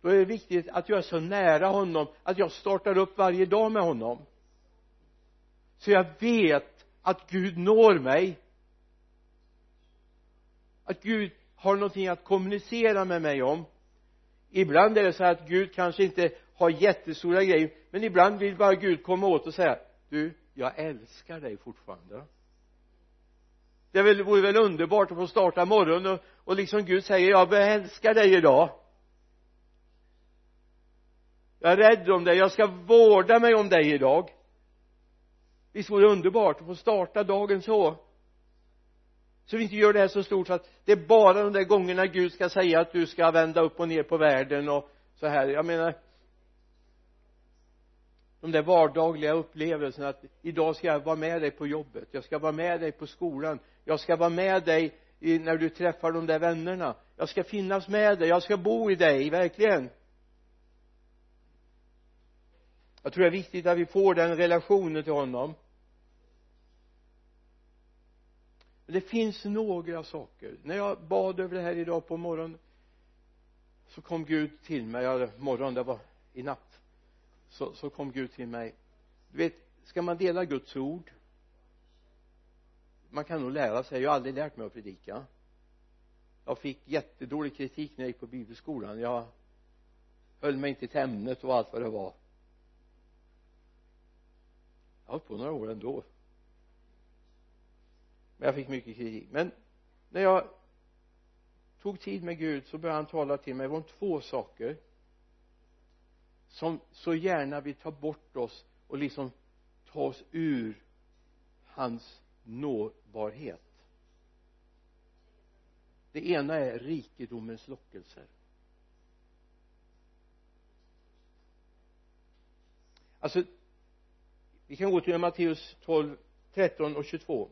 Då är det viktigt att jag är så nära honom att jag startar upp varje dag med honom, så jag vet att Gud når mig, att Gud har någonting att kommunicera med mig om. Ibland är det så att Gud kanske inte har jättestora grejer, men ibland vill bara Gud komma åt och säga: du, jag älskar dig fortfarande. Det vore väl underbart att få starta morgonen och, och liksom Gud säger: jag älskar dig idag. Jag är rädd om dig, jag ska vårda mig om dig idag. Visst vore det underbart att få starta dagen så. Så vi inte gör det här så stort så att det är bara de där gångerna Gud ska säga att du ska vända upp och ner på världen och så här. Jag menar, de där vardagliga upplevelserna att idag ska jag vara med dig på jobbet, jag ska vara med dig på skolan, jag ska vara med dig i, när du träffar de där vännerna, jag ska finnas med dig, jag ska bo i dig, verkligen. Jag tror det är viktigt att vi får den relationen till honom. Det finns några saker. När jag bad över det här idag på morgonen så kom Gud till mig. Ja, morgon, det var i natt. Så, så kom Gud till mig. Du vet, ska man dela Guds ord? Man kan nog lära sig. Jag har aldrig lärt mig att predika. Jag fick jättedålig kritik när jag gick på Bibelskolan. Jag höll mig inte till ämnet och allt vad det var. Jag har hållit på några år ändå. Men jag fick mycket kritik. Men när jag tog tid med Gud så började han tala till mig om två saker som så gärna vill ta bort oss och liksom ta oss ur hans nåbarhet. Det ena är rikedomens lockelser. Alltså, vi kan gå till Matteus tolv, tretton och tjugotvå.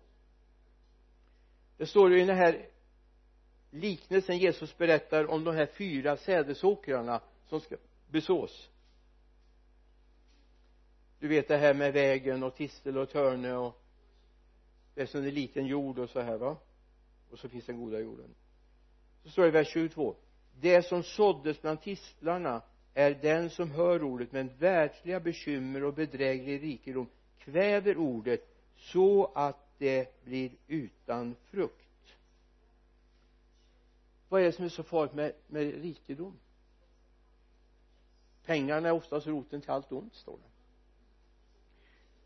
Det står ju i den här liknelsen Jesus berättar om de här fyra sädesåkrarna som ska besås. Du vet det här med vägen och tistel och törne och det som är liten jord och så här, va? Och så finns den goda jorden. Så står det i vers tjugotvå: det som såddes bland tistlarna är den som hör ordet, men världsliga bekymmer och bedräglig rikedom kväver ordet så att det blir utan frukt. Vad är det som är så farligt med, med rikedom? Pengarna är oftast roten till allt ont, står det.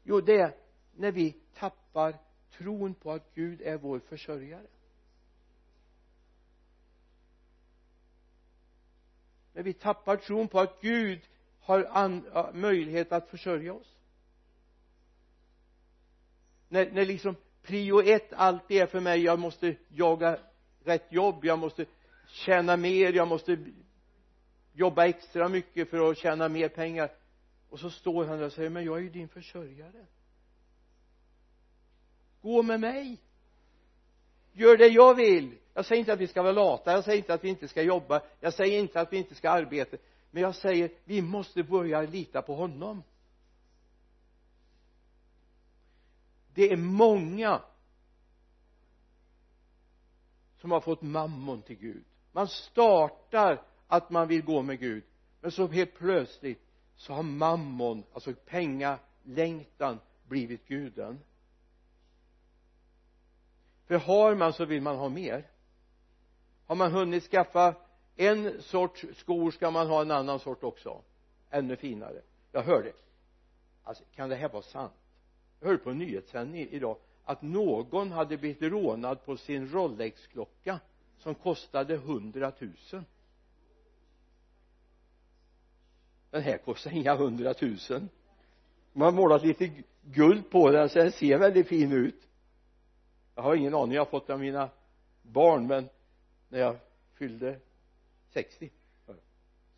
Jo, det är när vi tappar tron på att Gud är vår försörjare. När vi tappar tron på att Gud har an, ä, möjlighet att försörja oss. När, när liksom prio ett alltid är för mig, jag måste jaga rätt jobb, jag måste tjäna mer, jag måste jobba extra mycket för att tjäna mer pengar. Och så står han där och säger: men jag är ju din försörjare. Gå med mig. Gör det jag vill. Jag säger inte att vi ska vara lata, jag säger inte att vi inte ska jobba, jag säger inte att vi inte ska arbeta. Men jag säger, vi måste börja lita på honom. Det är många som har fått mammon till Gud. Man startar att man vill gå med Gud, men så helt plötsligt så har mammon, alltså pengalängtan, blivit guden. För har man så vill man ha mer. Har man hunnit skaffa en sorts skor ska man ha en annan sort också. Ännu finare. Jag hörde, alltså, kan det här vara sant? Jag hörde på en nyhetssändning idag att någon hade blivit rånad på sin Rolex-klocka som kostade hundratusen. Den här kostar inga hundratusen. Man målat lite guld på den så den ser väldigt fin ut. Jag har ingen aning, jag har fått av mina barn, men när jag fyllde sextio.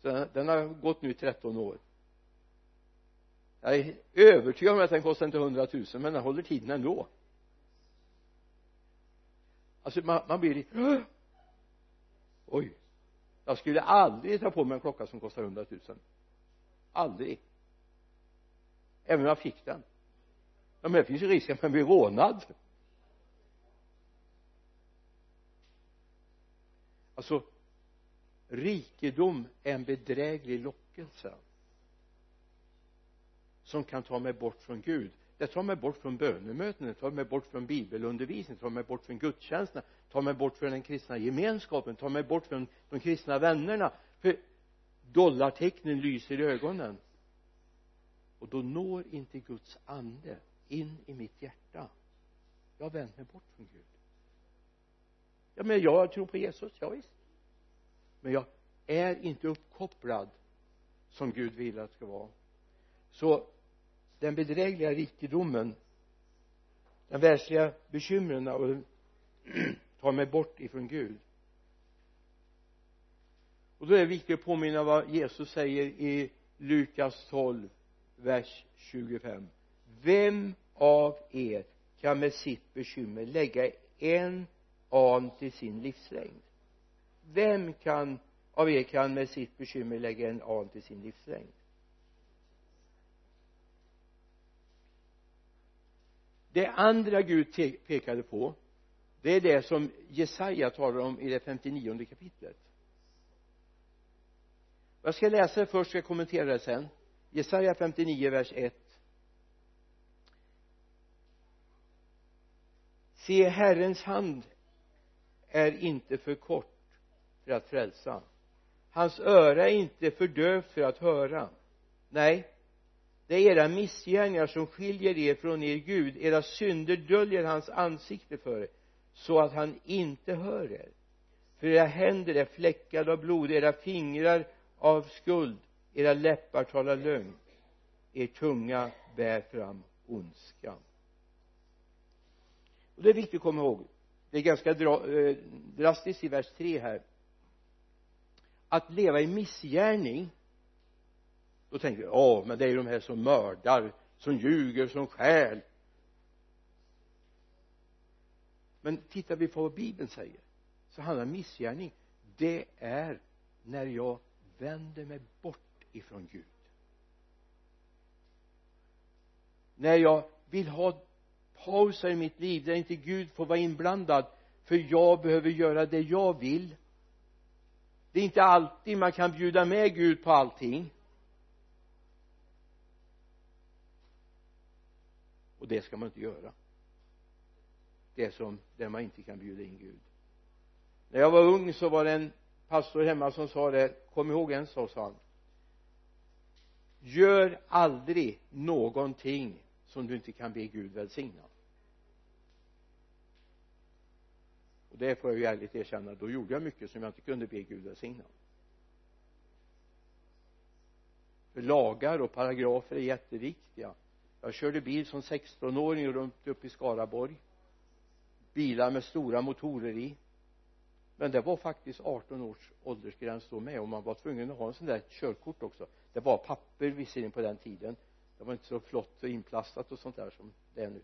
Så den, den har gått nu tretton år. Jag är övertygad om att den kostar inte hundratusen, men den håller tiden ändå. Alltså man, man blir lite Åh! Oj, jag skulle aldrig ta på mig en klocka som kostar hundratusen. Aldrig. Även om jag fick den. Ja, men det finns ju risk att man blir rånad. Alltså rikedom är en bedräglig lockelse som kan ta mig bort från Gud. Det tar mig bort från bönemöten, det tar mig bort från bibelundervisning, det tar mig bort från gudstjänsterna, det tar mig bort från den kristna gemenskapen, det tar mig bort från de kristna vännerna. För dollartecknen lyser i ögonen. Och då når inte Guds ande in i mitt hjärta. Jag vänder mig bort från Gud. Ja, men jag tror på Jesus, ja visst. Men jag är inte uppkopplad som Gud vill att det ska vara. Så den bedrägliga rikedomen, den världsliga bekymren och tar mig bort ifrån Gud. Och då är det viktigt att påminna vad Jesus säger i Lukas tolv, vers tjugofem. Vem av er kan med sitt bekymmer lägga en an till sin livslängd? Vem kan av er kan med sitt bekymmer lägga en an till sin livslängd? Det andra Gud te- pekade på, det är det som Jesaja talar om i det femtionionde kapitlet. Jag ska läsa det först, ska jag kommentera det sen. Jesaja femtionio, vers ett. Se, Herrens hand är inte för kort för att frälsa. Hans öra är inte för dövt för att höra. Nej, det är era missgärningar som skiljer er från er Gud. Era synder döljer hans ansikte för er, så att han inte hör er. För era händer är fläckade av blod, era fingrar av skuld, era läppar talar lögn, er tunga bär fram ondska. Och det är viktigt att komma ihåg. Det är ganska dra- eh, drastiskt i vers tre här. Att leva i missgärning. Då tänker jag, ja men det är ju de här som mördar, som ljuger, som stjäl. Men tittar vi på vad Bibeln säger, så handlar missgärning, det är när jag vänder mig bort ifrån Gud. När jag vill ha pauser i mitt liv där inte Gud får vara inblandad, för jag behöver göra det jag vill. Det är inte alltid man kan bjuda med Gud på allting. Och det ska man inte göra. Det är som där man inte kan bjuda in Gud. När jag var ung så var det en pastor hemma som sa det. Kom ihåg en sak, sa han. Gör aldrig någonting som du inte kan be Gud välsigna. Och det får jag ju ärligt erkänna. Då gjorde jag mycket som jag inte kunde be Gud välsigna. För lagar och paragrafer är jätteviktiga. Jag körde bil som sextonåring runt upp i Skaraborg. Bilar med stora motorer i. Men det var faktiskt arton års åldersgräns då med. Och man var tvungen att ha en sån där körkort också. Det var papper visserligen på den tiden. Det var inte så flott och inplastat och sånt där som det är nu.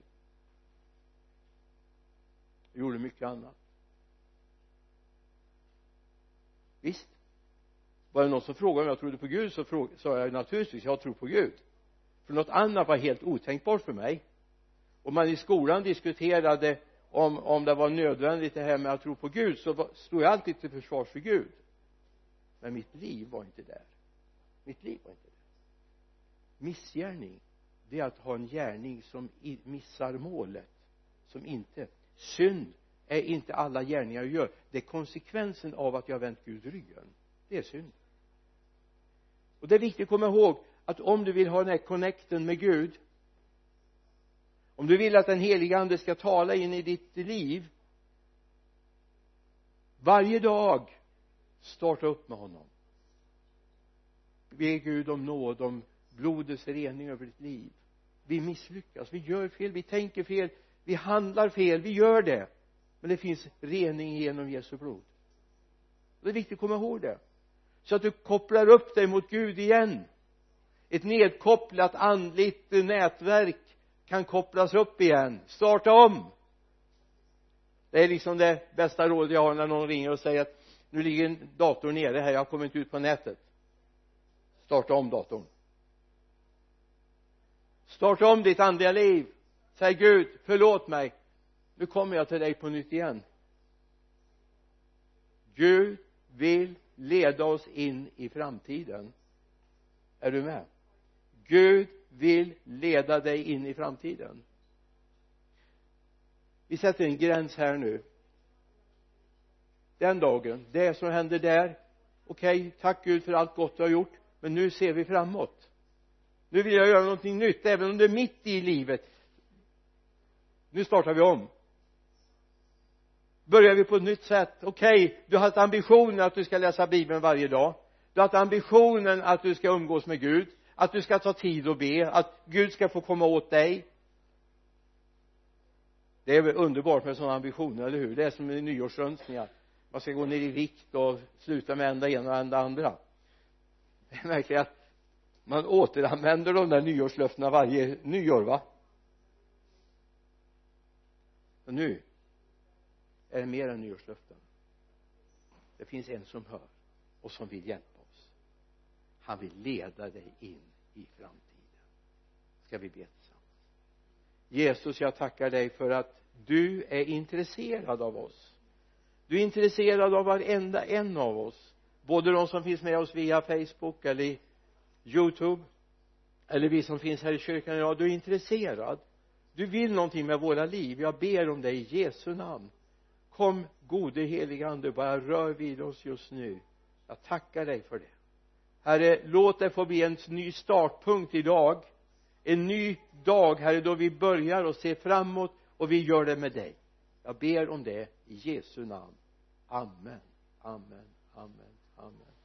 Jag gjorde mycket annat. Visst. Var det någon som frågade om jag trodde på Gud, så fråg- sa jag naturligtvis jag tror på Gud. För något annat var helt otänkbart för mig. Och man i skolan diskuterade om, om det var nödvändigt det här med att tro på Gud, så var, stod jag alltid till försvars för Gud. Men mitt liv var inte där. Mitt liv var inte där. Missgärning, det är att ha en gärning som missar målet. Som inte. Synd är inte alla gärningar jag gör. Det är konsekvensen av att jag har vänt Gud ryggen. Det är synd. Och det är viktigt att komma ihåg att om du vill ha den här connecten med Gud, Om du vill att den heliga ande ska tala in i ditt liv varje dag, starta upp med honom. Be Gud om nåd, om blodets rening över ditt liv. Vi misslyckas, vi gör fel, vi tänker fel, vi handlar fel, vi gör det. Men det finns rening genom Jesu blod. Det är viktigt att komma ihåg det. Så att du kopplar upp dig mot Gud igen. Ett nedkopplat andligt nätverk kan kopplas upp igen. Starta om. Det är liksom det bästa råd jag har när någon ringer och säger att nu ligger en dator nere här, jag kommer inte ut på nätet. Starta om datorn. Starta om ditt andliga liv. Säg Gud, förlåt mig. Nu kommer jag till dig på nytt igen. Gud vill leda oss in i framtiden. Är du med? Gud vill leda dig in i framtiden. Vi sätter en gräns här nu. Den dagen, det som händer där. Okej, tack Gud för allt gott du har gjort. Men nu ser vi framåt. Nu vill jag göra någonting nytt, även om det är mitt i livet. Nu startar vi om. Börjar vi på ett nytt sätt. Okej, du har haft ambitionen att du ska läsa Bibeln varje dag. Du har haft ambitionen att du ska umgås med Gud. Att du ska ta tid och be. Att Gud ska få komma åt dig. Det är väl underbart med sådana ambitioner, eller hur? Det är som en nyårsönskningar. Man ska gå ner i vikt och sluta med enda ena och enda andra. Det är verkligen att man återanvänder de där nyårslöftena varje nyår, va? Och nu är det mer än nyårslöften. Det finns en som hör och som vill hjälpa oss. Han vill leda dig in i framtiden. Ska vi be tillsammans. Jesus, jag tackar dig för att du är intresserad av oss. Du är intresserad av varenda en av oss. Både de som finns med oss via Facebook eller Youtube. Eller vi som finns här i kyrkan idag. Du är intresserad. Du vill någonting med våra liv. Jag ber om dig i Jesu namn. Kom, gode heliga ande, bara rör vid oss just nu. Jag tackar dig för det. Herre, låt det få bli en ny startpunkt idag. En ny dag, Herre, då vi börjar och ser framåt och vi gör det med dig. Jag ber om det i Jesu namn. Amen, amen, amen, amen.